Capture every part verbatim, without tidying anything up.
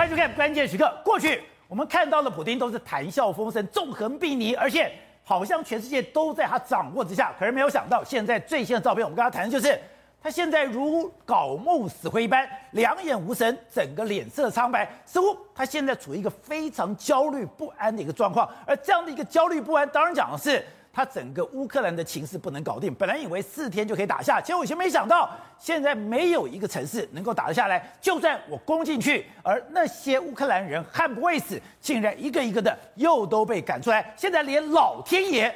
快速看关键时刻，过去我们看到的普丁都是谈笑风生、纵横睥睨，而且好像全世界都在他掌握之下。可是没有想到，现在最新的照片，我们跟他谈的就是他现在如槁木死灰般，两眼无神，整个脸色苍白，似乎他现在处于一个非常焦虑不安的一个状况。而这样的一个焦虑不安，当然讲的是他整个乌克兰的情势不能搞定，本来以为四天就可以打下，结果以前没想到，现在没有一个城市能够打得下来。就算我攻进去，而那些乌克兰人悍不畏死，竟然一个一个的又都被赶出来，现在连老天爷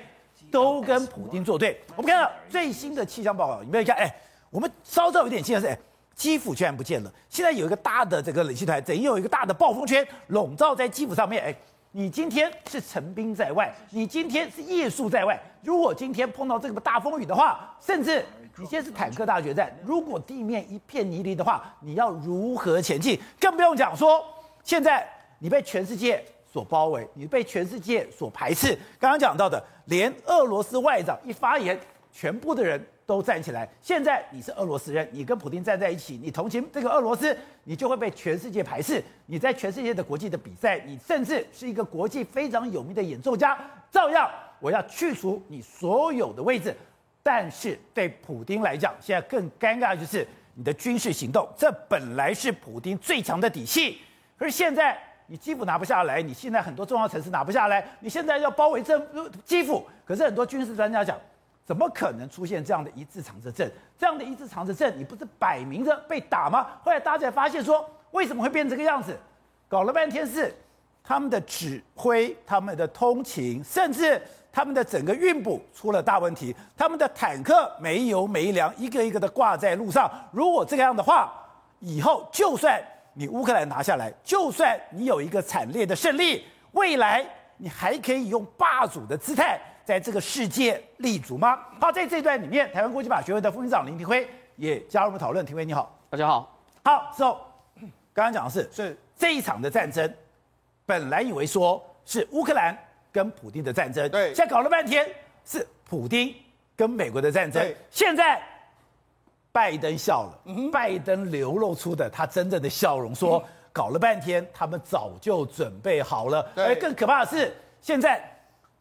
都跟普丁作对。我们看到最新的气象报告，你们看，哎，我们稍稍有点惊讶是，哎，基辅居然不见了，现在有一个大的这个冷气团，等于有一个大的暴风圈笼罩在基辅上面，哎。你今天是陈兵在外，你今天是夜宿在外。如果今天碰到这个大风雨的话，甚至你现在是坦克大决战，如果地面一片泥泞的话，你要如何前进？更不用讲说，现在你被全世界所包围，你被全世界所排斥。刚刚讲到的，连俄罗斯外长一发言，全部的人都站起来。现在你是俄罗斯人，你跟普丁站在一起，你同情这个俄罗斯，你就会被全世界排斥。你在全世界的国际的比赛，你甚至是一个国际非常有名的演奏家，照样我要去除你所有的位置。但是对普丁来讲，现在更尴尬的就是你的军事行动，这本来是普丁最强的底气，可是现在你基辅拿不下来，你现在很多重要城市拿不下来，你现在要包围政府基辅，可是很多军事专家讲，怎么可能出现这样的一字长蛇阵？这样的一字长蛇阵，你不是摆明着被打吗？后来大家才发现说，为什么会变成这个样子？搞了半天是他们的指挥、他们的通勤，甚至他们的整个运补出了大问题。他们的坦克没油没粮，一个一个的挂在路上。如果这样的话，以后就算你乌克兰拿下来，就算你有一个惨烈的胜利，未来你还可以用霸主的姿态在这个世界立足吗？好，在这一段里面，台湾国际法学会的副秘书长林廷辉也加入我们讨论。廷辉你好。大家好。好，之后刚刚讲的是是这一场的战争，本来以为说是乌克兰跟普丁的战争，对，现在搞了半天是普丁跟美国的战争，现在拜登笑了、嗯、拜登流露出的他真正的笑容说、嗯、搞了半天他们早就准备好了，而更可怕的是现在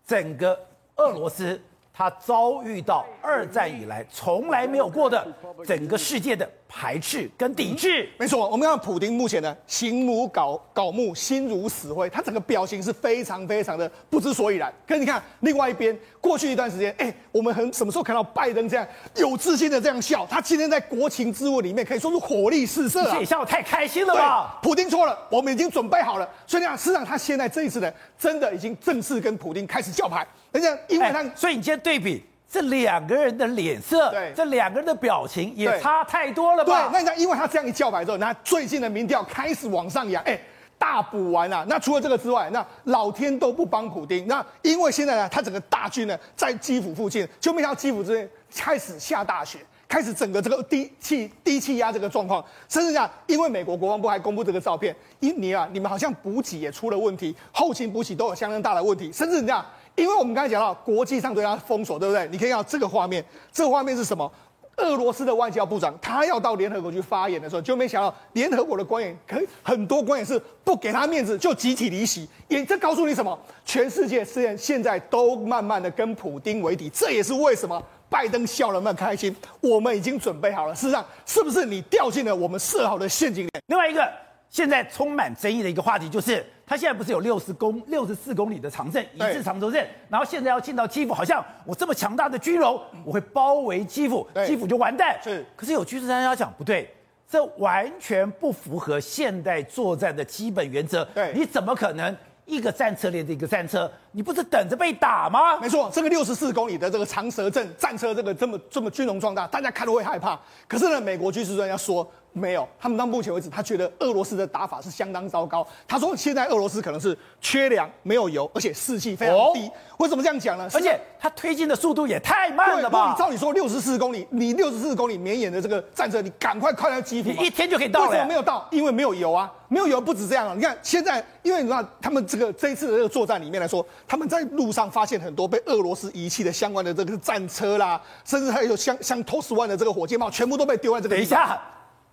整个俄罗斯他遭遇到二战以来从来没有过的整个世界的排斥跟抵制。嗯、没错，我们看普丁目前呢，形如槁木，心如死灰，他整个表情是非常非常的不知所以然。可是你看另外一边，过去一段时间，哎、欸，我们很什么时候看到拜登这样有自信的这样笑？他今天在国情咨文里面可以说是火力四射啊！笑得太开心了吧？普丁错了，我们已经准备好了。所以你看，事实上他现在这一次呢，真的已经正式跟普丁开始叫牌。而且因为他、欸，所以你今天对比这两个人的脸色，这两个人的表情也差太多了吧？对，那你看，因为他这样一叫牌之后，那最近的民调开始往上扬，哎、欸，大补完啊。那除了这个之外，那老天都不帮普丁。那因为现在呢，他整个大军呢在基辅附近，就没想到基辅这边开始下大雪。开始整个这个低气低气压这个状况，甚至讲，因为美国国防部还公布这个照片，印尼啊，你们好像补给也出了问题，后勤补给都有相当大的问题，甚至你讲，因为我们刚才讲到国际上对它封锁，对不对？你可以看到这个画面，这个画面是什么？俄罗斯的外交部长他要到联合国去发言的时候，就没想到联合国的官员，可很多官员是不给他面子，就集体离席。也这告诉你什么？全世界现现在都慢慢的跟普丁为敌，这也是为什么拜登笑得那么开心。我们已经准备好了，事实上是不是你掉进了我们设好的陷阱里？另外一个现在充满争议的一个话题就是，他现在不是有六十公六十四公里的长征，一字长蛇阵，然后现在要进到基辅，好像我这么强大的军容，我会包围基辅，基辅就完蛋。是，可是有军事专家讲不对，这完全不符合现代作战的基本原则。对，你怎么可能一个战车连着一个战车？你不是等着被打吗？没错，这个六十四公里的这个长蛇阵战车，这个这么这么军容壮大，大家看了会害怕。可是呢，美国军事专家说。没有，他们到目前为止，他觉得俄罗斯的打法是相当糟糕。他说，现在俄罗斯可能是缺粮、没有油，而且士气非常低。哦、为什么这样讲呢？而且他推进的速度也太慢了吧？你照你说六十四公里，你六十四公里绵延的这个战车，你赶快快到基辅，你一天就可以到了。为什么没有到？因为没有油啊，没有油不止这样啊。你看现在，因为你知道他们这个这一次的这个作战里面来说，他们在路上发现很多被俄罗斯遗弃的相关的这个战车啦，甚至还有像像T O S 一的这个火箭炮，全部都被丢在这个地方。等一下。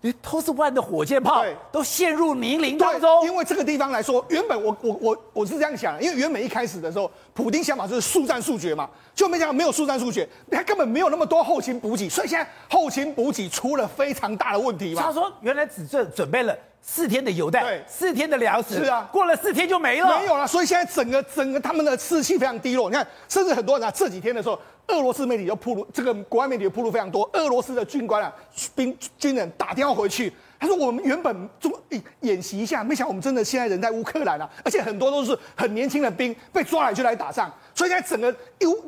T O S 一 的火箭炮都陷入泥泞当中。因为这个地方来说，原本我我我我是这样想，因为原本一开始的时候，普丁想法就是速战速决嘛，就没想到没有速战速决，他根本没有那么多后勤补给，所以现在后勤补给出了非常大的问题嘛。他说原来只准准备了四天的油弹，四天的粮食，是啊，过了四天就没了，没有了。所以现在整个整个他们的士气非常低落。你看，甚至很多人啊，这几天的时候。俄罗斯媒体就曝露，这个国外媒体就曝露非常多。俄罗斯的军官啊，兵军人打电话回去，他说我们原本中演习一下，没想到我们真的现在人在乌克兰啊，而且很多都是很年轻的兵被抓来就来打仗。所以在整个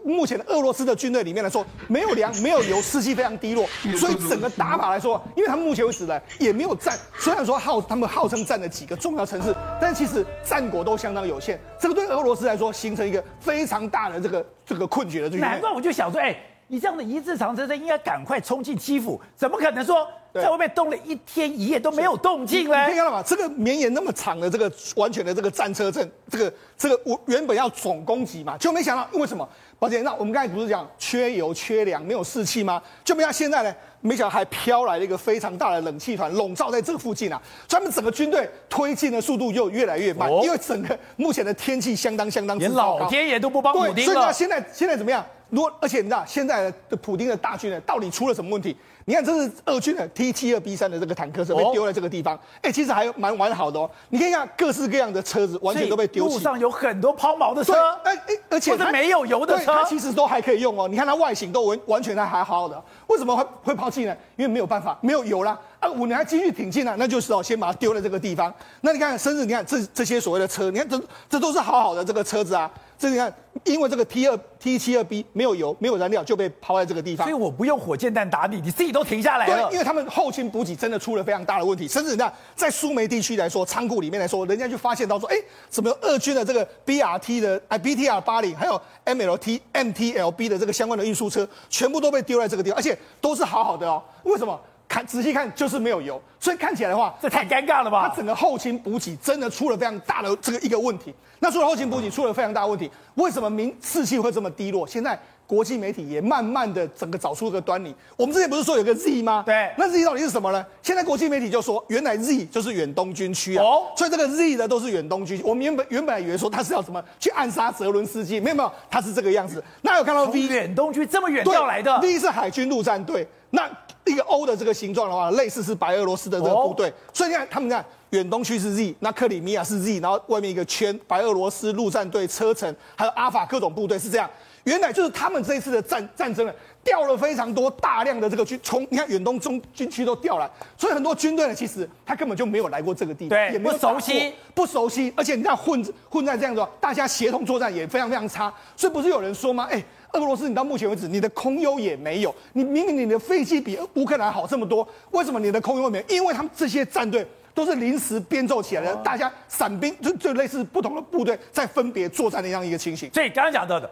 目前的俄罗斯的军队里面来说，没有粮，没有油，士气非常低落。所以整个打法来说，因为他们目前为止呢也没有占，虽然说号他们号称占了几个重要城市，但其实战果都相当有限。这个对俄罗斯来说形成一个非常大的这个这个困局的局面。难怪我就想说，哎、欸，你这样的一字长征，应该赶快冲进基辅，怎么可能说？在外面冻了一天一夜都没有动静嘞！你看到吗？这个绵延那么长的这个完全的这个战车阵，这个这个我原本要总攻击嘛，就没想到因为什么？宝姐，那我们刚才不是讲缺油、缺粮、没有士气吗？就没想到现在呢，没想到还飘来了一个非常大的冷气团笼罩在这附近啊，所以他们整个军队推进的速度又越来越慢，哦、因为整个目前的天气相当相当之糟糕，连老天爷都不帮普丁了。所以那现在现在怎么样？如果而且你知道现在的普丁的大军呢，到底出了什么问题？你看，这是俄军的 T 七二 B 三 的这个坦克车被丢在这个地方，哎、哦欸，其实还蛮完好的哦。你看一下，各式各样的车子完全都被丢弃，路上有很多抛锚的车，哎、欸、而且它没有油的车，它其实都还可以用哦。你看它外形都完完全它还好好的，为什么会会抛弃呢？因为没有办法，没有油啦。啊，我们还继续挺进啊，那就是哦，先把它丢在这个地方。那你看，甚至你看这这些所谓的车，你看这这都是好好的这个车子啊。这你看，因为这个 T 二 T 七二 B 没有油、没有燃料，就被抛在这个地方。所以我不用火箭弹打你，你自己都停下来了。对，因为他们后勤补给真的出了非常大的问题。甚至你看，在苏梅地区来说，仓库里面来说，人家就发现到说，哎，怎么有俄军的这个 B R T 的哎 B T R 八十， 还有 M L T M T L B 的这个相关的运输车，全部都被丢在这个地方，而且都是好好的哦。为什么？看仔细看就是没有油，所以看起来的话，这太尴尬了吧？它整个后勤补给真的出了非常大的这个一个问题。那除了后勤补给出了非常大的问题，为什么民士气会这么低落？现在国际媒体也慢慢的整个找出这个端倪。我们之前不是说有个 Z 吗？对，那 Z 到底是什么呢？现在国际媒体就说，原来 Z 就是远东军区啊，哦、所以这个 Z 呢都是远东军区。我们原本原本以为说他是要什么去暗杀泽伦斯基，没有没有，他是这个样子。那有看到 V 远东区这么远调来的 V 是海军陆战队，那。一个 O 的这个形状的话，类似是白俄罗斯的这个部队， oh. 所以你看他们看远东区是 Z， 那克里米亚是 Z， 然后外面一个圈，白俄罗斯陆战队、车臣还有阿法各种部队是这样。原来就是他们这一次的战战争了，调了非常多大量的这个军，从你看远东中军区都调来，所以很多军队呢，其实他根本就没有来过这个地方，也没有不熟悉，不熟悉，而且你看混混在这样子，大家协同作战也非常非常差，所以不是有人说吗？哎、欸。俄罗斯，你到目前为止，你的空优也没有。你明明你的飞机比乌克兰好这么多，为什么你的空优没有？因为他们这些战队都是临时编奏起来的，大家散兵就就类似不同的部队在分别作战的这样一个情形。所以刚刚讲到的，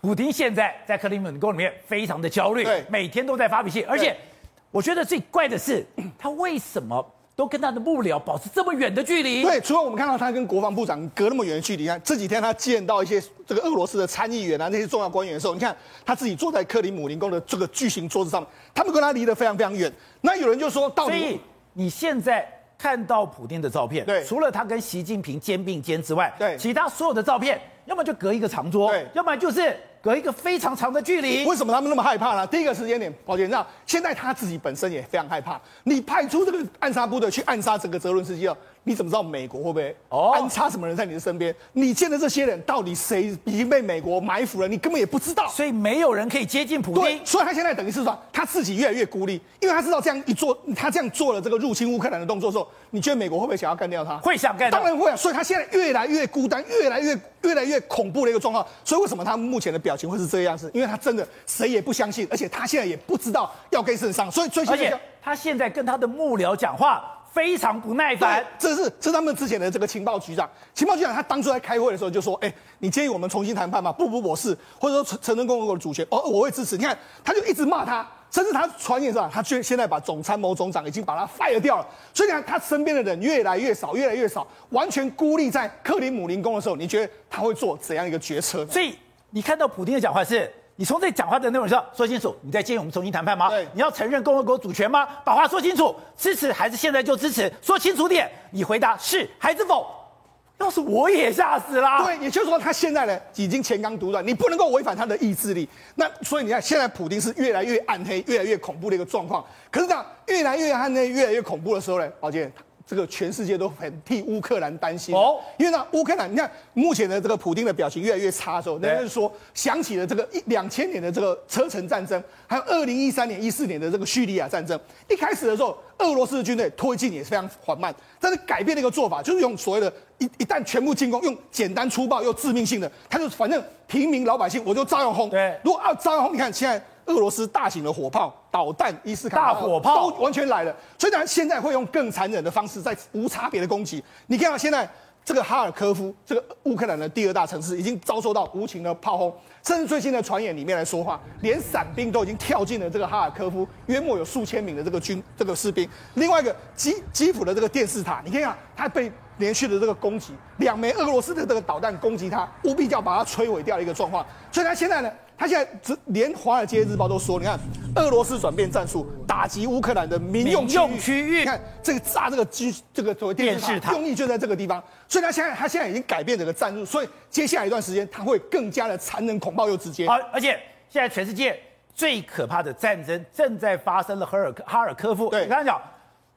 普丁现在在克里姆林宫里面非常的焦虑，每天都在发脾气。而且我觉得最怪的是，他为什么？都跟他的幕僚保持这么远的距离。对，除了我们看到他跟国防部长隔那么远的距离，你看这几天他见到一些这个俄罗斯的参议员啊，那些重要官员的时候，你看他自己坐在克里姆林宫的这个巨型桌子上面，他们跟他离得非常非常远。那有人就说，到底所以你现在看到普丁的照片，对，除了他跟习近平肩并肩之外，对，其他所有的照片，要么就隔一个长桌，对，要么就是。隔一个非常长的距离，为什么他们那么害怕呢？第一个时间点，宝姐，那现在他自己本身也非常害怕。你派出这个暗杀部队去暗杀整个泽伦斯基了，你怎么知道美国会不会安插什么人在你的身边？ Oh. 你见的这些人到底谁已经被美国埋伏了？你根本也不知道，所以没有人可以接近普丁。对，所以他现在等于是说他自己越来越孤立，因为他知道这样一做，他这样做了这个入侵乌克兰的动作之后，你觉得美国会不会想要干掉他？会想干掉，当然会啊。所以他现在越来越孤单，越来越越来越恐怖的一个状况。所以为什么他目前的表？表情会是这样子，因为他真的谁也不相信，而且他现在也不知道要跟谁上，所以最而且他现在跟他的幕僚讲话非常不耐烦。这是这是他们之前的这个情报局长，情报局长他当初在开会的时候就说：“哎、欸，你建议我们重新谈判吗？不不，我是或者说承认共和国的主权，哦，我会支持。”你看，他就一直骂他。甚至他传言上，他居然现在把总参谋总长已经把他 fire 掉了。所以你看，他身边的人越来越少，越来越少，完全孤立在克里姆林宫的时候，你觉得他会做怎样一个决策呢？所以。你看到普丁的讲话是你从这讲话的内容上说清楚，你在建议我们重新谈判吗？你要承认共和国主权吗？把话说清楚，支持还是现在就支持？说清楚点，你回答是还是否？要是我也吓死啦！对，也就是说他现在呢已经钱纲独断，你不能够违反他的意志力。那所以你看，现在普丁是越来越暗黑、越来越恐怖的一个状况。可是呢，越来越暗黑、越来越恐怖的时候呢，宝杰，这个全世界都很替乌克兰担心哦，因为呢，乌克兰你看目前的这个普丁的表情越来越差的时候，那就是说想起了这个两千年的这个车臣战争，还有二零一三年、一四年的这个叙利亚战争。一开始的时候，俄罗斯的军队推进也非常缓慢，但是改变了一个做法，就是用所谓的一一旦全部进攻，用简单粗暴又致命性的，他就反正平民老百姓我就照样轰。对，如果啊照样轰，你看现在。俄罗斯大型的火炮、导弹、伊斯卡大火炮都完全来了，所以当然现在会用更残忍的方式，在无差别的攻击。你看到现在这个哈尔科夫，这个乌克兰的第二大城市，已经遭受到无情的炮轰，甚至最新的传言里面来说话，连伞兵都已经跳进了这个哈尔科夫，约莫有数千名的这个军这个士兵。另外一个基基辅的这个电视塔，你看啊，它被连续的这个攻击，两枚俄罗斯的这个导弹攻击它，务必就要把它摧毁掉的一个状况。所以它现在呢？他现在连《华尔街日报》都说，你看，俄罗斯转变战术，打击乌克兰的民用区域。你看这个炸这个机，这个所谓电视塔，用意就在这个地方。所以他现在他现在已经改变整个战术，所以接下来一段时间他会更加的残忍、恐怖又直接。而而且现在全世界最可怕的战争正在发生了，哈尔科夫。对，你刚才讲，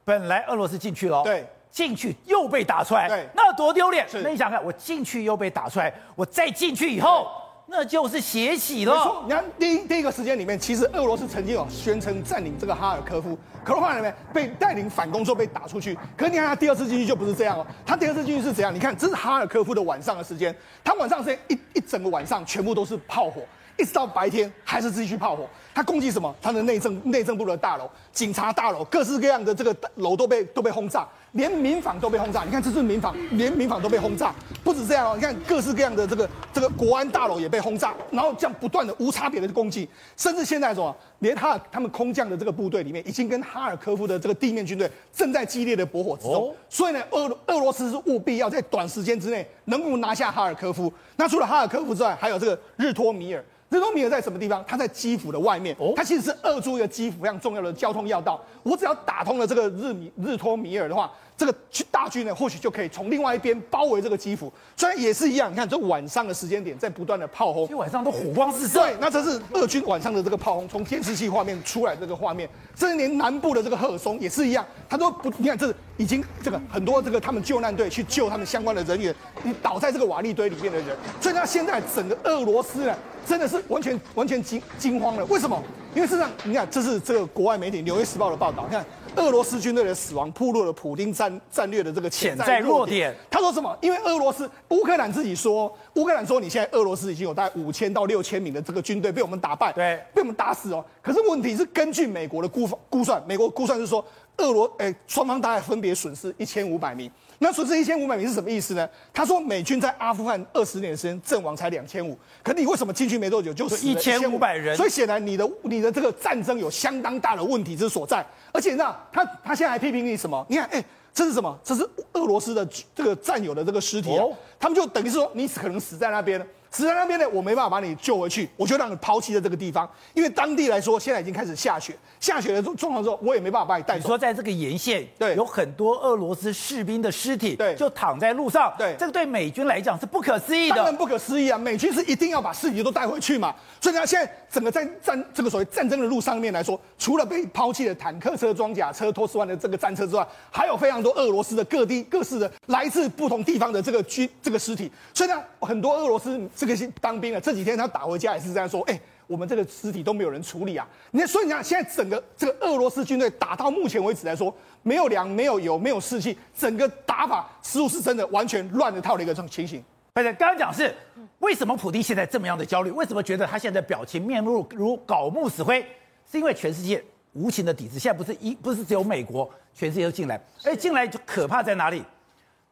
本来俄罗斯进去了，对，进去又被打出来，对，那多丢脸！那你想看，我进去又被打出来，我再进去以后。那就是血洗了。没错，你看第一第一个时间里面，其实俄罗斯曾经有宣称占领这个哈尔科夫，可是后来呢被带领反攻之后被打出去。可是你看他第二次进去就不是这样哦，他第二次进去是怎样？你看这是哈尔科夫的晚上的时间，他晚上时间一一整个晚上全部都是炮火。一直到白天还是继续炮火，他攻击什么？他的内政内政部的大楼、警察大楼、各式各样的这个楼都被都被轰炸，连民房都被轰炸。你看这是民房，连民房都被轰炸。不止这样哦，你看各式各样的这个这个国安大楼也被轰炸，然后这样不断的无差别的攻击，甚至现在什么，连他他们空降的这个部队里面，已经跟哈尔科夫的这个地面军队正在激烈的搏火之中。哦、所以呢，俄俄罗斯是务必要在短时间之内能够拿下哈尔科夫。那除了哈尔科夫之外，还有这个日托米尔。日托米尔在什么地方？它在基辅的外面，它其实是俄租一个基辅非常重要的交通要道。我只要打通了这个日米日托米尔的话，这个大军呢，或许就可以从另外一边包围这个基辅。虽然也是一样，你看这晚上的时间点在不断的炮轰，因为晚上都火光四射。对，那这是俄军晚上的这个炮轰，从监视器画面出来这个画面，甚至连南部的这个赫尔松也是一样，他都不，你看这已经这个很多这个他们救难队去救他们相关的人员，倒在这个瓦砾堆里面的人。所以他现在整个俄罗斯呢，真的是完全完全惊惊慌了。为什么？因为事实上，你看，这是这个国外媒体《纽约时报》的报道。你看，俄罗斯军队的死亡暴露了普丁战战略的这个潜在弱点。他说什么？因为俄罗斯乌克兰自己说，乌克兰说你现在俄罗斯已经有大概五千到六千名的这个军队被我们打败，对，被我们打死哦。可是问题是，根据美国的估估算，美国估算是说，俄罗诶双方大概分别损失一千五百名。那损失一千五百名是什么意思呢？他说美军在阿富汗二十年的时间阵亡才两千五，可你为什么进去没多久就死了一千五百人？所以显然你的你的这个战争有相当大的问题之所在。而且呢，他他现在还批评你什么？你看，哎、欸，这是什么？这是俄罗斯的这个战友的这个尸体、啊，哦、他们就等于是说你可能死在那边了。死在那边呢，我没办法把你救回去，我就让你抛弃在这个地方，因为当地来说现在已经开始下雪，下雪的状况之后，我也没办法把你带走。你说在这个沿线，对，有很多俄罗斯士兵的尸体，对，就躺在路上，对，这个对美军来讲是不可思议的，当然不可思议啊！美军是一定要把尸体都带回去嘛，所以呢，现在整个在战这个所谓战争的路上面来说，除了被抛弃的坦克车、装甲车、T O S 一的这个战车之外，还有非常多俄罗斯的各地各式的来自不同地方的这个军这个尸体，所以呢，很多俄罗斯。这个当兵的这几天他打回家也是这样说，哎、欸，我们这个尸体都没有人处理啊！你所以你看现在整个这个俄罗斯军队打到目前为止来说，没有粮、没有油、没有士气，整个打法思路是真的完全乱了套的一个情形。而且刚刚讲是为什么普丁现在这么样的焦虑？为什么觉得他现在表情面目如槁木死灰？是因为全世界无情的抵制。现在不是一不是只有美国，全世界都进来，而进来就可怕在哪里？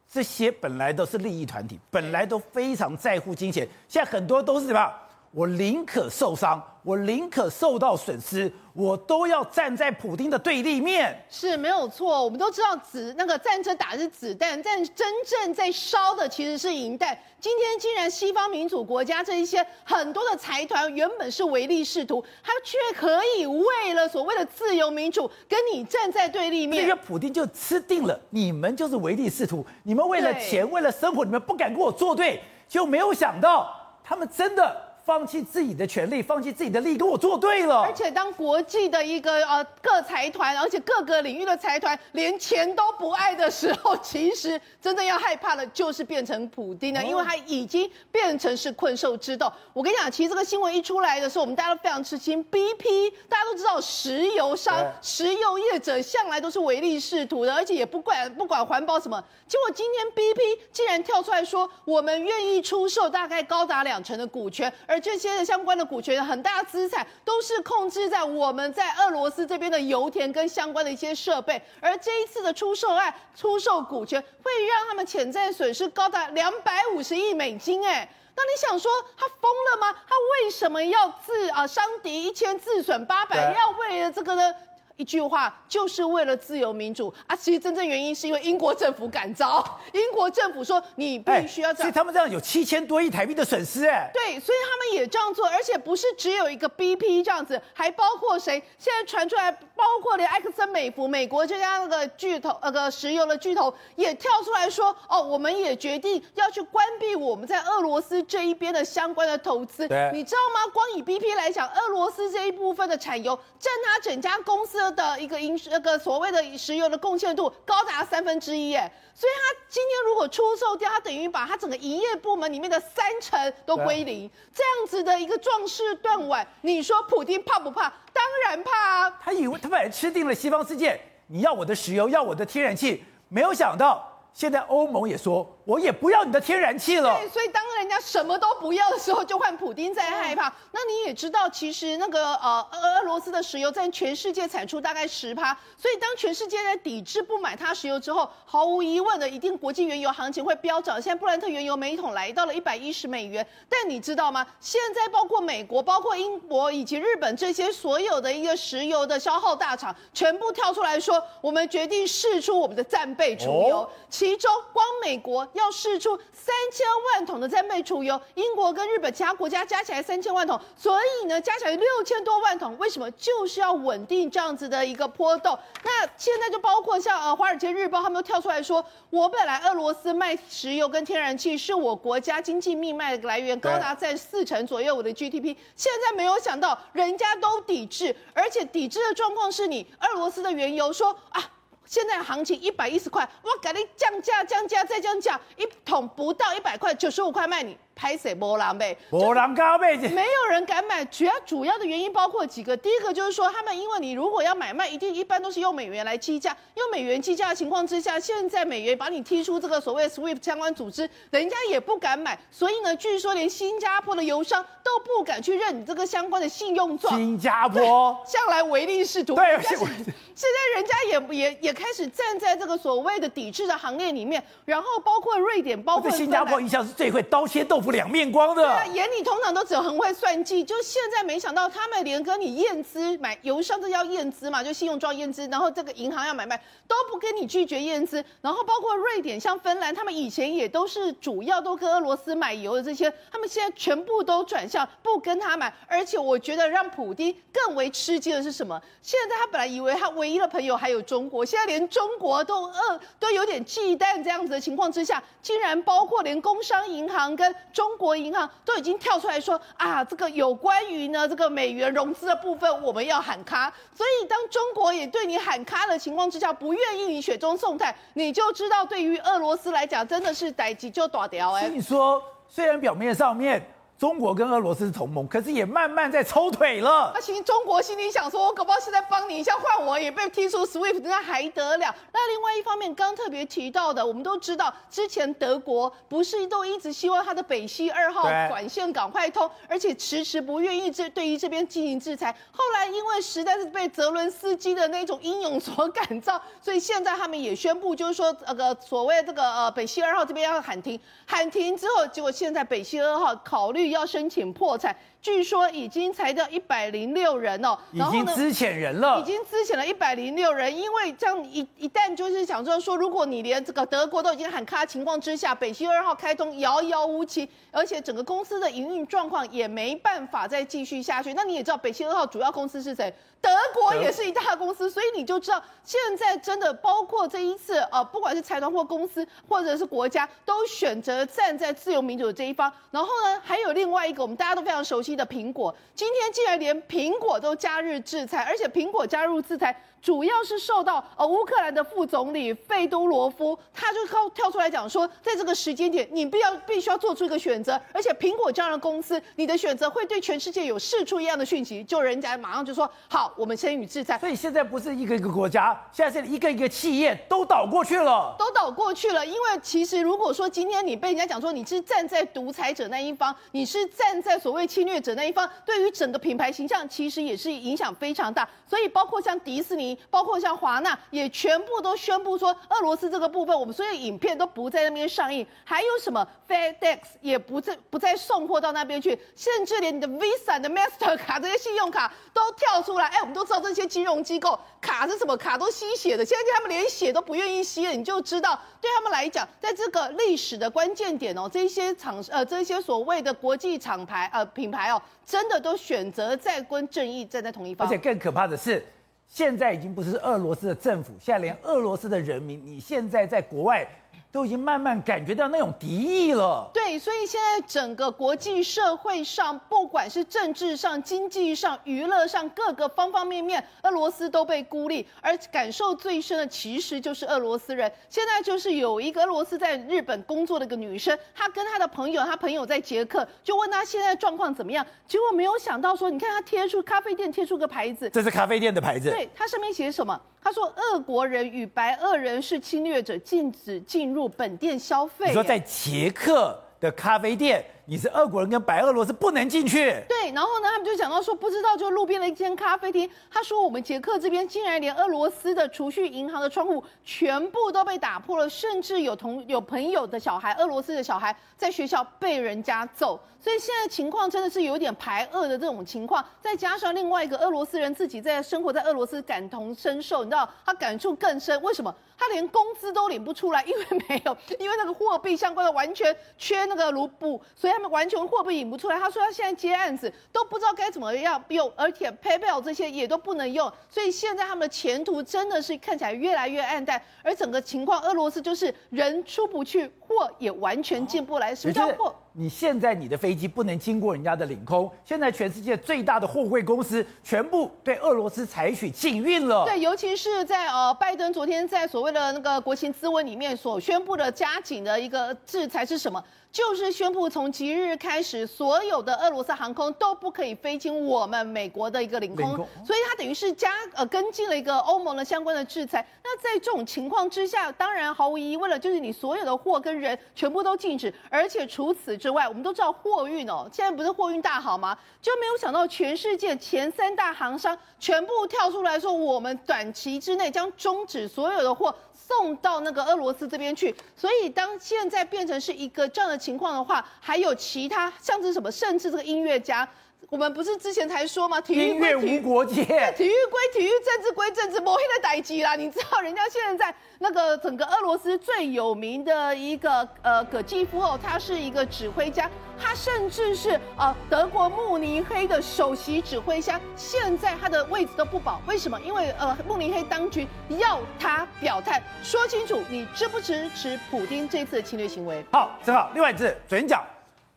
这些本来都是利益团体，本来都非常在乎金钱，现在很多都是什么？我宁可受伤，我宁可受到损失，我都要站在普丁的对立面。是没有错，我们都知道子那个战争打的是子弹，但真正在烧的其实是银弹。今天竟然西方民主国家这一些很多的财团原本是唯利是图，他却可以为了所谓的自由民主跟你站在对立面。这个普丁就吃定了，你们就是唯利是图，你们为了钱，为了生活，你们不敢跟我作对，就没有想到他们真的放弃自己的权利，放弃自己的利益，跟我作对了。而且当国际的一个呃各财团，而且各个领域的财团连钱都不爱的时候，其实真的要害怕的就是变成普丁了，哦、因为他已经变成是困兽之斗。我跟你讲，其实这个新闻一出来的时候，我们大家都非常吃惊。B P 大家都知道，石油商、石油业者向来都是唯利是图的，而且也不管不管环保什么。结果今天 B P 竟然跳出来说，我们愿意出售大概高达两成的股权，而而这些的相关的股权很大资产都是控制在我们在俄罗斯这边的油田跟相关的一些设备，而这一次的出售案、出售股权会让他们潜在损失高达两百五十亿美金，哎。那你想说他疯了吗？他为什么要自啊伤敌一千自损八百？要为了这个呢？一句话，就是为了自由民主啊！其实真正原因是因为英国政府感召，英国政府说你必须要这样，所以他们这样有七千多亿台币的损失，哎，对，所以他们也这样做，而且不是只有一个 B P 这样子，还包括谁？现在传出来，包括连埃克森美孚美国这家那个巨头，那个石油的巨头也跳出来说，哦，我们也决定要去关闭我们在俄罗斯这一边的相关的投资，你知道吗？光以 B P 来讲，俄罗斯这一部分的产油占他整家公司的一个营那个所谓的石油的贡献度高达三分之一，哎，所以他今天如果出售掉，他等于把他整个营业部门里面的三成都归零，这样子的一个壮士断腕，你说普丁怕不怕？当然怕啊！他以为他本来吃定了西方世界，你要我的石油，要我的天然气，没有想到。现在欧盟也说，我也不要你的天然气了。对，所以当人家什么都不要的时候，就换普丁在害怕。嗯、那你也知道，其实那个呃，俄罗斯的石油占全世界产出大概十趴，所以当全世界在抵制不买它石油之后，毫无疑问的，一定国际原油行情会飙涨。现在布兰特原油每一桶来到了一百一十美元，但你知道吗？现在包括美国、包括英国以及日本这些所有的一个石油的消耗大厂，全部跳出来说，我们决定释出我们的战备储油。哦，其中，光美国要释出三千万桶的战备储油，英国跟日本其他国家加起来三千万桶，所以呢，加起来六千多万桶。为什么？就是要稳定这样子的一个波动。那现在就包括像呃《华尔街日报》，他们都跳出来说，我本来俄罗斯卖石油跟天然气是我国家经济命脉的来源，高达在四成左右我的 G D P。现在没有想到，人家都抵制，而且抵制的状况是你俄罗斯的原油说啊。现在行情一百一十块，我给你降价、降价再降价，一桶不到一百块，九十五块卖你，拍谁没人买？没人敢买，没有人敢买。主要主要的原因包括几个，第一个就是说，他们因为你如果要买卖，一定一般都是用美元来计价，用美元计价的情况之下，现在美元把你踢出这个所谓 S W I F T 相关组织，人家也不敢买，所以呢，据说连新加坡的油商都不敢去认你这个相关的信用状。新加坡向来唯利是图，对，现在人家也也也。开始站在这个所谓的抵制的行列里面，然后包括瑞典，包括新加坡，一向是最会刀切豆腐两面光的。对啊，眼里通常都只有很会算计。就现在没想到，他们连跟你验资买油商这要验资嘛，就信用状验资，然后这个银行要买卖都不跟你拒绝验资。然后包括瑞典，像芬兰，他们以前也都是主要都跟俄罗斯买油的这些，他们现在全部都转向不跟他买。而且我觉得让普丁更为吃惊的是什么？现在他本来以为他唯一的朋友还有中国，现在。连中国都呃都有点忌惮这样子的情况之下，竟然包括连工商银行跟中国银行都已经跳出来说啊，这个有关于呢这个美元融资的部分，我们要喊卡。所以当中国也对你喊卡的情况之下，不愿意你雪中送炭，你就知道对于俄罗斯来讲，真的是逮鸡就打掉哎。所以说，虽然表面上面。中国跟俄罗斯是同盟，可是也慢慢在抽腿了。那其实中国心里想说，我搞不好现在帮你一下，换我也被踢出 S W I F T， 那还得了？那另外一方面，刚特别提到的，我们都知道，之前德国不是都一直希望它的北溪二号管线赶快通，而且迟迟不愿意这对于这边进行制裁。后来因为实在是被泽伦斯基的那种英勇所感召，所以现在他们也宣布，就是说那个、呃、所谓这个呃北溪二号这边要喊停，喊停之后，结果现在北溪二号考虑。律要申请破产，据说已经裁掉一百零六人哦，已经资遣人了，已经资遣了一百零六人，因为这样一一旦就是想说说，如果你连这个德国都已经喊卡情况之下，北溪二号开通遥遥无期，而且整个公司的营运状况也没办法再继续下去。那你也知道北溪二号主要公司是谁？德国也是一大公司，所以你就知道现在真的包括这一次呃，不管是财团或公司或者是国家，都选择站在自由民主的这一方。然后呢，还有另外一个我们大家都非常熟悉的苹果，今天竟然连苹果都加入制裁，而且苹果加入制裁主要是受到呃乌克兰的副总理费都罗夫，他就靠跳出来讲说，在这个时间点，你必要必须要做出一个选择，而且苹果这样的公司，你的选择会对全世界有释出一样的讯息，就人家马上就说好，我们参与制裁。所以现在不是一个一个国家，现在是一个一个企业都倒过去了，都倒过去了。因为其实如果说今天你被人家讲说你是站在独裁者那一方，你是站在所谓侵略者那一方，对于整个品牌形象其实也是影响非常大。所以包括像迪士尼，包括像华纳也全部都宣布说，俄罗斯这个部分我们所有影片都不在那边上映，还有什么 FedEx 也不再不再送货到那边去，甚至连你的 Visa 的 Master 卡这些信用卡都跳出来。哎，我们都知道这些金融机构卡是什么卡都吸血的，现在他们连血都不愿意吸了，你就知道对他们来讲，在这个历史的关键点哦，这些厂呃这些所谓的国际厂牌呃品牌哦，真的都选择在跟正义站在同一方。而且更可怕的是，现在已经不是俄罗斯的政府，现在连俄罗斯的人民，你现在在国外都已经慢慢感觉到那种敌意了。对，所以现在整个国际社会上，不管是政治上、经济上、娱乐上各个方方面面，俄罗斯都被孤立，而感受最深的其实就是俄罗斯人。现在就是有一个俄罗斯在日本工作的一个女生，她跟她的朋友，她朋友在捷克，就问她现在状况怎么样，结果没有想到说，你看她贴出咖啡店贴出个牌子，这是咖啡店的牌子，对，她上面写什么？她说俄国人与白俄人是侵略者，禁止进入入本店消费。你说在捷克的咖啡店，你是俄国人跟白俄罗斯不能进去。对，然后呢，他们就讲到说，不知道就路边的一间咖啡厅，他说我们捷克这边竟然连俄罗斯的储蓄银行的窗户全部都被打破了，甚至有同有朋友的小孩，俄罗斯的小孩在学校被人家揍。所以现在情况真的是有点排俄的这种情况，再加上另外一个俄罗斯人自己在生活在俄罗斯感同身受，你知道他感触更深，为什么？他连工资都领不出来，因为没有，因为那个货币相关的完全缺那个卢布，所以他们完全货币引不出来。他说他现在接案子都不知道该怎么样用，而且 PayPal 这些也都不能用，所以现在他们的前途真的是看起来越来越暗淡。而整个情况，俄罗斯就是人出不去，货也完全进不来。什么叫货？你现在你的飞机不能经过人家的领空，现在全世界最大的货柜公司全部对俄罗斯采取禁运了。对，尤其是在呃拜登昨天在所谓的那个国情咨文里面所宣布的加紧的一个制裁是什么？就是宣布从即日开始，所有的俄罗斯航空都不可以飞经我们美国的一个领空，领空所以它等于是加呃跟进了一个欧盟的相关的制裁。那在这种情况之下，当然毫无疑问了，就是你所有的货跟人全部都禁止，而且除此之外，我们都知道货运哦，现在不是货运大好吗？就没有想到全世界前三大航商全部跳出来说，我们短期之内将终止所有的货送到那个俄罗斯这边去。所以当现在变成是一个这样的情况的话，还有其他像是什么，甚至这个音乐家，我们不是之前才说吗？体育归体育，音乐无国界，体育归体育，政治归政治，没那代志啦。你知道人家现在那个整个俄罗斯最有名的一个呃葛季夫后，他是一个指挥家，他甚至是呃德国慕尼黑的首席指挥家，现在他的位置都不保，为什么？因为呃慕尼黑当局要他表态，说清楚你支不支持普丁这次的侵略行为。好，正好，另外一次昨天讲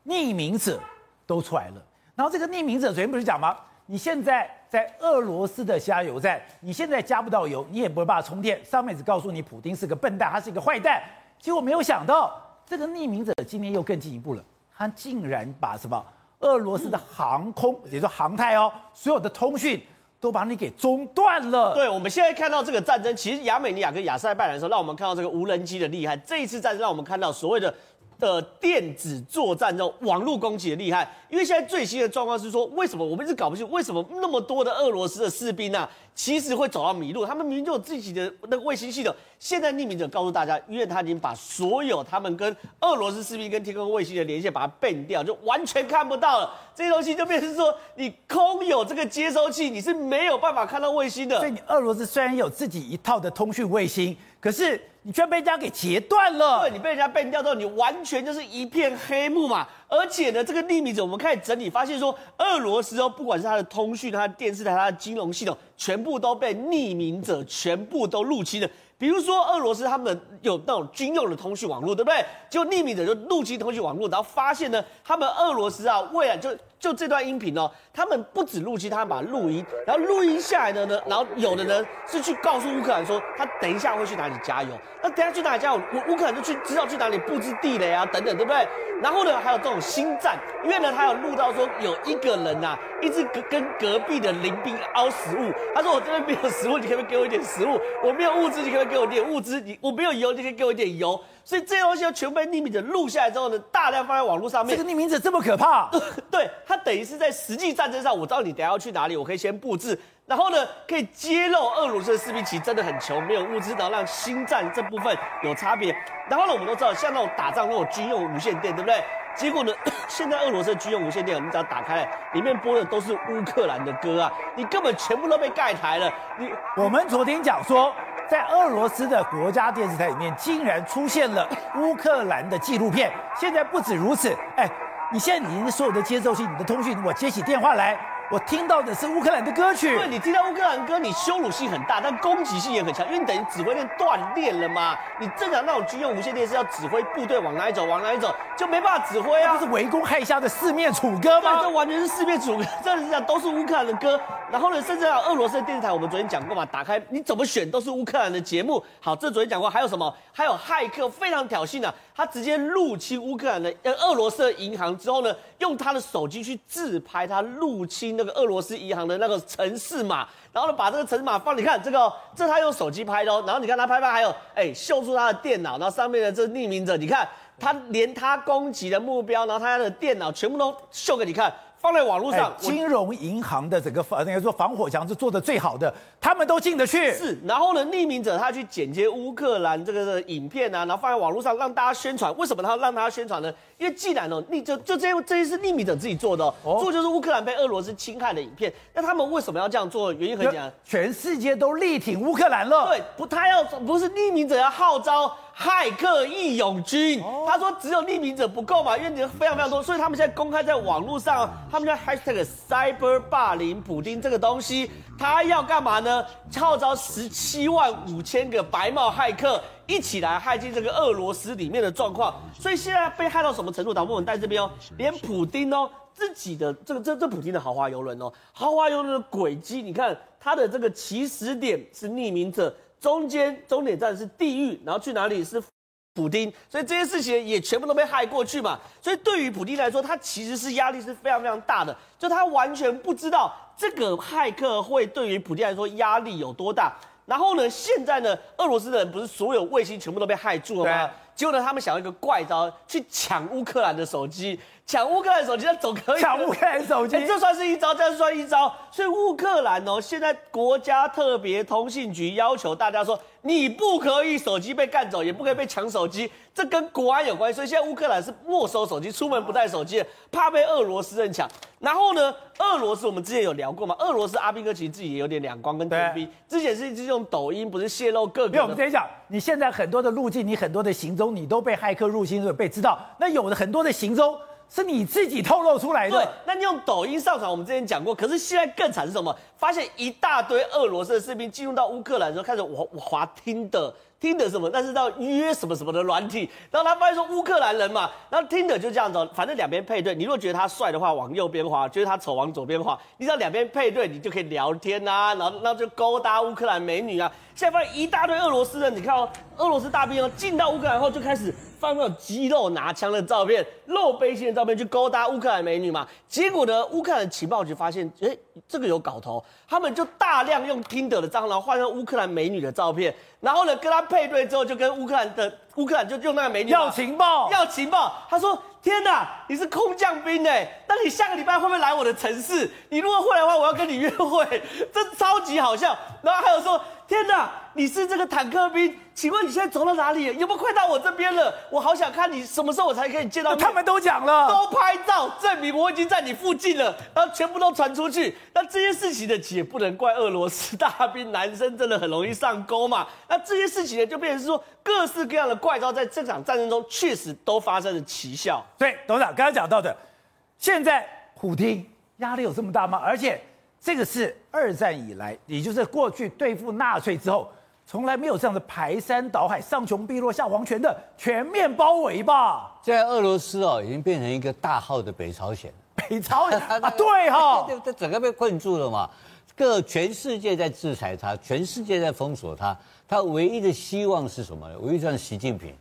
匿名者都出来了。然后这个匿名者昨天不是讲吗？你现在在俄罗斯的加油站，你现在加不到油，你也不会把它充电。上面只告诉你普丁是个笨蛋，他是一个坏蛋。结果没有想到，这个匿名者今天又更进一步了，他竟然把什么俄罗斯的航空，也就是航太哦，所有的通讯都把你给中断了。对，我们现在看到这个战争，其实亚美尼亚跟亚塞拜然的时候，让我们看到这个无人机的厉害。这一次战争让我们看到所谓的的电子作战，这种网络攻击的厉害，因为现在最新的状况是说，为什么我们一直搞不清楚，为什么那么多的俄罗斯的士兵啊，其实会走到迷路？他们明明就有自己的那个卫星系统，现在匿名者告诉大家，因为他已经把所有他们跟俄罗斯视频跟天空卫星的连线把它 ban 掉，就完全看不到了。这些东西就变成说，你空有这个接收器，你是没有办法看到卫星的。所以，你俄罗斯虽然有自己一套的通讯卫星，可是你居然被人家给截断了。对，你被人家 ban 掉之后，你完全就是一片黑幕嘛。而且呢，这个匿名者我们开始整理，发现说，俄罗斯哦，不管是它的通讯、它的电视台、它的金融系统，全部都被匿名者全部都入侵了。比如说，俄罗斯他们有那种军用的通讯网络，对不对？就匿名者就入侵通讯网络，然后发现呢，他们俄罗斯啊，未来就就这段音频哦，他们不止入侵，他们把录音，然后录音下来的呢，然后有的呢是去告诉乌克兰说，他等一下会去哪里加油，那等一下去哪里加油，乌克兰就去知道去哪里布置地雷啊，等等，对不对？然后呢，还有这种心战，因为呢，他有录到说有一个人啊，一直跟隔壁的邻兵凹食物，他说我这边没有食物，你可不可以给我一点食物？我没有物资，你可不可以给我点物资？你我没有油，你可以给我一点油。所以这些东西全被匿名者录下来之后呢，大量放在网络上面。这个匿名者这么可怕、啊？对，他等于是在实际战争上，我知道你等一下要去哪里，我可以先布置。然后呢，可以揭露俄罗斯的士兵其实真的很穷，没有物资，然后让心战这部分有差别。然后呢，我们都知道，像那种打仗那种军用无线电，对不对？结果呢，现在俄罗斯的军用无线电，我们只要打开来，里面播的都是乌克兰的歌啊，你根本全部都被盖台了。你我们昨天讲说，在俄罗斯的国家电视台里面，竟然出现了乌克兰的纪录片。现在不止如此，哎，你现在你所有的接收器、你的通讯，我接起电话来，我听到的是乌克兰的歌曲。对，你听到乌克兰歌，你羞辱性很大，但攻击性也很强，因为你等于指挥链断裂了嘛。你正常那种军用无线电是要指挥部队往哪里走，往哪里走就没办法指挥啊。这是围攻害下的四面楚歌吗？这完全是四面楚歌，真的是这样，都是乌克兰的歌。然后呢，甚至还有俄罗斯的电视台，我们昨天讲过嘛，打开你怎么选都是乌克兰的节目。好，这昨天讲过，还有什么？还有骇客非常挑衅啊，他直接入侵乌克兰的呃俄罗斯的银行之后呢，用他的手机去自拍，他入侵。那个俄罗斯银行的那个城市码，然后呢把这个城市码放，你看这个、哦，这他用手机拍的哦，然后你看他拍拍，还有哎秀出他的电脑，然后上面的这匿名者，你看他连他攻击的目标，然后他的电脑全部都秀给你看，放在网络上。哎、金融银行的整个防，应该说防火墙是做的最好的，他们都进得去。是，然后呢，匿名者他去剪接乌克兰这个影片啊，然后放在网络上让大家宣传。为什么他要让他宣传呢？因为既然哦，你就就这这些是匿名者自己做的哦，哦做就是乌克兰被俄罗斯侵害的影片。那他们为什么要这样做？原因很简单，全世界都力挺乌克兰了。对，不，他要不是匿名者要号召骇客义勇军。哦、他说只有匿名者不够嘛，因为你非常非常多，所以他们现在公开在网络上，他们叫 Hashtag Cyber 霸凌普丁这个东西，他要干嘛呢？号召十七万五千个白帽骇客。一起来害进这个俄罗斯里面的状况，所以现在被害到什么程度？导播们带这边哦，连普丁哦自己的这个这这普丁的豪华游轮哦，豪华游轮的轨迹，你看它的这个起始点是匿名者，中间终点站是地狱，然后去哪里是普丁，所以这些事情也全部都被害过去嘛。所以对于普丁来说，他其实是压力是非常非常大的，就他完全不知道这个骇客会对于普丁来说压力有多大。然后呢？现在呢？俄罗斯的人不是所有卫星全部都被害住了吗？啊、结果呢？他们想要一个怪招，去抢乌克兰的手机，抢乌克兰手机，那总可以抢乌克兰手机、欸，这算是一招，这算一招。所以乌克兰哦，现在国家特别通信局要求大家说，你不可以手机被干走，也不可以被抢手机，这跟国安有关系。所以现在乌克兰是没收手机，出门不带手机，怕被俄罗斯人抢。然后呢，俄罗斯我们之前有聊过嘛，俄罗斯阿兵哥其实自己也有点两光跟天兵，之前是一直用抖音不是泄露各个。因为我们跟你讲，你现在很多的路径，你很多的行踪，你都被骇客入侵，所以被知道。那有的很多的行踪是你自己透露出来的。对，那你用抖音上传，我们之前讲过。可是现在更惨是什么？发现一大堆俄罗斯的士兵进入到乌克兰的时候，开始滑滑Tinder。Tinder 什么？但是到约什么什么的软体，然后他发现说乌克兰人嘛，然后 Tinder 就这样子、哦，反正两边配对，你如果觉得他帅的话，往右边滑；觉得他丑，往左边滑。你只要两边配对，你就可以聊天啊，然后然后就勾搭乌克兰美女啊。现在发现一大堆俄罗斯人，你看哦，俄罗斯大兵哦进到乌克兰后就开始放那种肌肉拿枪的照片、露背心的照片去勾搭乌克兰美女嘛。结果呢，乌克兰情报局发现，哎，这个有搞头，他们就大量用 Tinder 的账号，然后换上乌克兰美女的照片，然后呢跟他配对之后，就跟乌克兰的乌克兰就用那个美女要情报，要情报。他说：“天哪，你是空降兵哎、欸，那你下个礼拜会不会来我的城市？你如果会来的话，我要跟你约会。”这超级好笑。然后还有说：“天哪，你是这个坦克兵，请问你现在走到哪里？有没有快到我这边了？我好想看你什么时候我才可以见到你。”他们都讲了，都拍照证明我已经在你附近了，然后全部都传出去。那这些事情呢，也不能怪俄罗斯大兵，男生真的很容易上钩嘛。那这些事情呢，就变成是说各式各样的怪招在这场战争中确实都发生了奇效。对，董事长刚才讲到的，现在普丁压力有这么大吗？而且这个是二战以来，也就是过去对付纳粹之后，从来没有这样的排山倒海、上穷碧落下黄泉的全面包围吧？现在俄罗斯哦，已经变成一个大号的北朝鲜。北朝鲜啊，对哈、哦，这整个被困住了嘛。各全世界在制裁他，全世界在封锁他，他唯一的希望是什么呢？唯一就是习近平，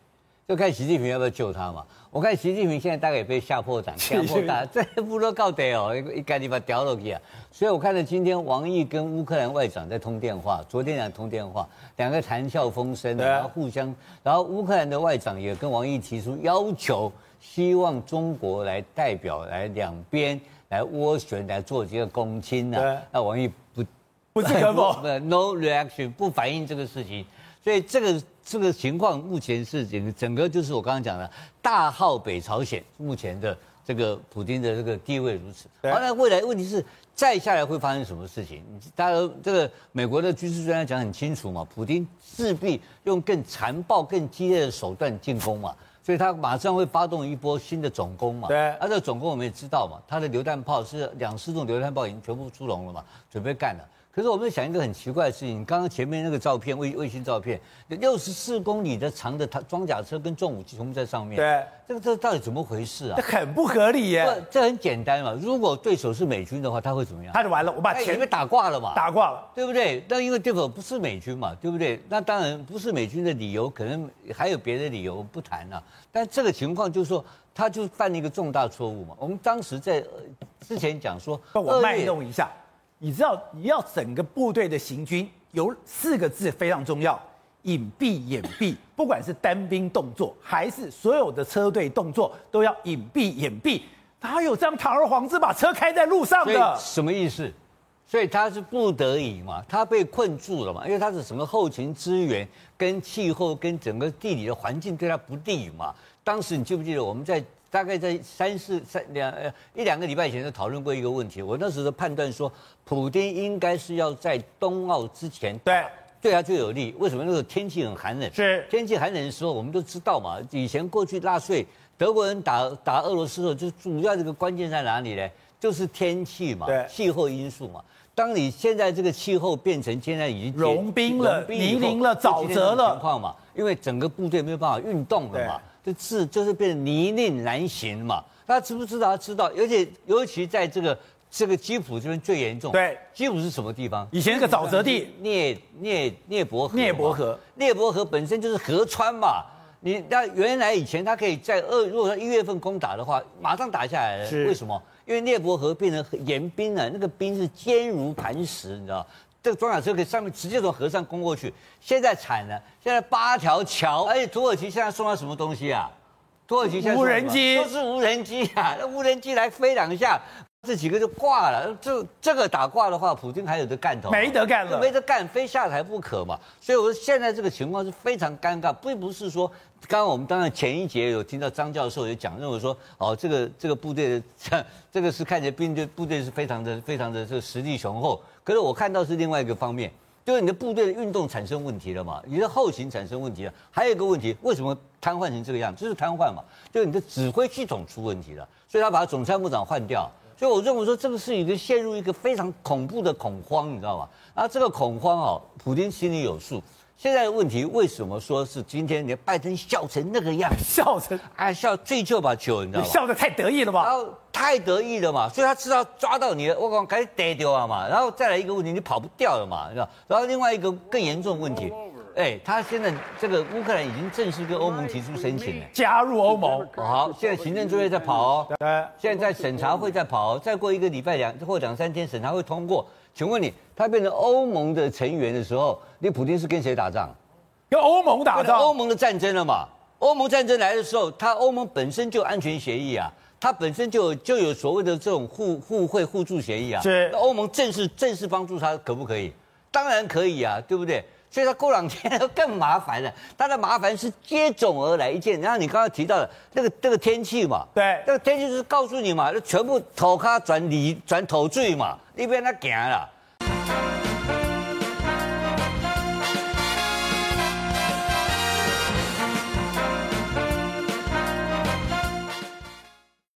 就看习近平要不要救他嘛。我看习近平现在大概也被吓破胆，吓破胆，这不都搞得哦，一赶紧把掉落去啊。所以我看了今天王毅跟乌克兰外长在通电话，昨天两通电话，两个谈笑风生的，然后互相，然后乌克兰的外长也跟王毅提出要求，希望中国来代表来两边来斡旋来做这个公亲啊。那王毅不不置可否 ，no reaction， 不反映这个事情。所以这个这个情况目前是整整个就是我刚刚讲的大号北朝鲜目前的这个普丁的这个地位如此。好，那未来问题是再下来会发生什么事情？大家都这个美国的军事专家讲很清楚嘛，普丁势必用更残暴、更激烈的手段进攻嘛，所以他马上会发动一波新的总攻嘛。对，啊，这个总攻我们也知道嘛，他的榴弹炮是两四种榴弹炮已经全部出笼了嘛，准备干了。可是我们想一个很奇怪的事情，刚刚前面那个照片，卫卫星照片，六十四公里的长的装甲车跟重武器全部在上面。对，这个这到底怎么回事啊？这很不合理耶。不，这很简单嘛。如果对手是美军的话，他会怎么样？他就完了，我把前面打挂了嘛。打挂了，对不对？那因为对手不是美军嘛，对不对？那当然不是美军的理由，可能还有别的理由不谈啊。但这个情况就是说，他就犯了一个重大错误嘛。我们当时在之前讲说，我卖弄一下。你知道，你要整个部队的行军有四个字非常重要：隐蔽、掩蔽。不管是单兵动作，还是所有的车队动作，都要隐蔽、掩蔽。哪有这样堂而皇之把车开在路上的？什么意思？所以他是不得已嘛，他被困住了嘛，因为他是整个后勤资源、跟气候、跟整个地理的环境对他不利嘛。当时你记不记得我们在？大概在三四三两呃一两个礼拜前就讨论过一个问题，我那时候判断说，普丁应该是要在冬奥之前对对他最有利。为什么？那时候天气很寒冷，是天气寒冷的时候，我们都知道嘛。以前过去纳粹德国人打打俄罗斯的时候，就主要这个关键在哪里呢？就是天气嘛，气候因素嘛。当你现在这个气候变成现在已经融冰了、泥泞了、沼泽了情况嘛，因为整个部队没有办法运动了嘛。是，就是变成泥泞难行嘛。大家知不知道？他知道，而且尤其在这个这个基辅这边最严重。对，基辅是什么地方？以前那个沼泽地，涅涅涅伯河。涅伯河，涅伯河本身就是河川嘛。你那原来以前他可以在二，如果说一月份攻打的话，马上打下来了。为什么？因为涅伯河变成严冰了，那个冰是坚如磐石，你知道。这个装甲车可以上面直接从河上攻过去，现在惨了，现在八条桥，而且土耳其现在送到什么东西啊？土耳其现在无人机，都是无人机啊，那无人机来飞两下，这几个就挂了。这这个打挂的话，普京还有得干头，没得干了，没得干，非下台不可嘛。所以我说现在这个情况是非常尴尬，并不是说。刚刚我们当然前一节有听到张教授也讲，认为说哦，这个这个部队的这个是看起来兵队部队是非常的非常的这个实力雄厚，可是我看到是另外一个方面，就是你的部队的运动产生问题了嘛，你的后勤产生问题了，还有一个问题，为什么瘫痪成这个样子？就是瘫痪嘛，就是你的指挥系统出问题了，所以他把总参谋长换掉。所以我认为说，这个是一个陷入一个非常恐怖的恐慌，你知道吗？啊，这个恐慌哦，普丁心里有数。现在的问题为什么说是今天连拜登笑成那个样子？笑成啊，笑醉就把球，你知道吗？笑得太得意了吧？然后太得意了嘛，所以他知道抓到你了，我刚开始逮掉啊嘛，然后再来一个问题，你跑不掉了嘛，知道？然后另外一个更严重的问题，哎，他现在这个乌克兰已经正式跟欧盟提出申请了，加入欧盟。好，现在行政作业在跑哦，现在审查会在跑哦，再过一个礼拜两或两三天审查会通过。请问你，他变成欧盟的成员的时候，你普丁是跟谁打仗？跟欧盟打仗，欧盟的战争了嘛？欧盟战争来的时候，它欧盟本身就安全协议啊，它本身就就有所谓的这种互互惠互助协议啊。是。欧盟正式正式帮助它，可不可以？当然可以啊，对不对？所以它过两天更麻烦了，它的麻烦是接踵而来一件。然后你刚刚提到的那个那个天气嘛，对，那个天气就是告诉你嘛，就全部头卡转里转头坠嘛，一边它行了。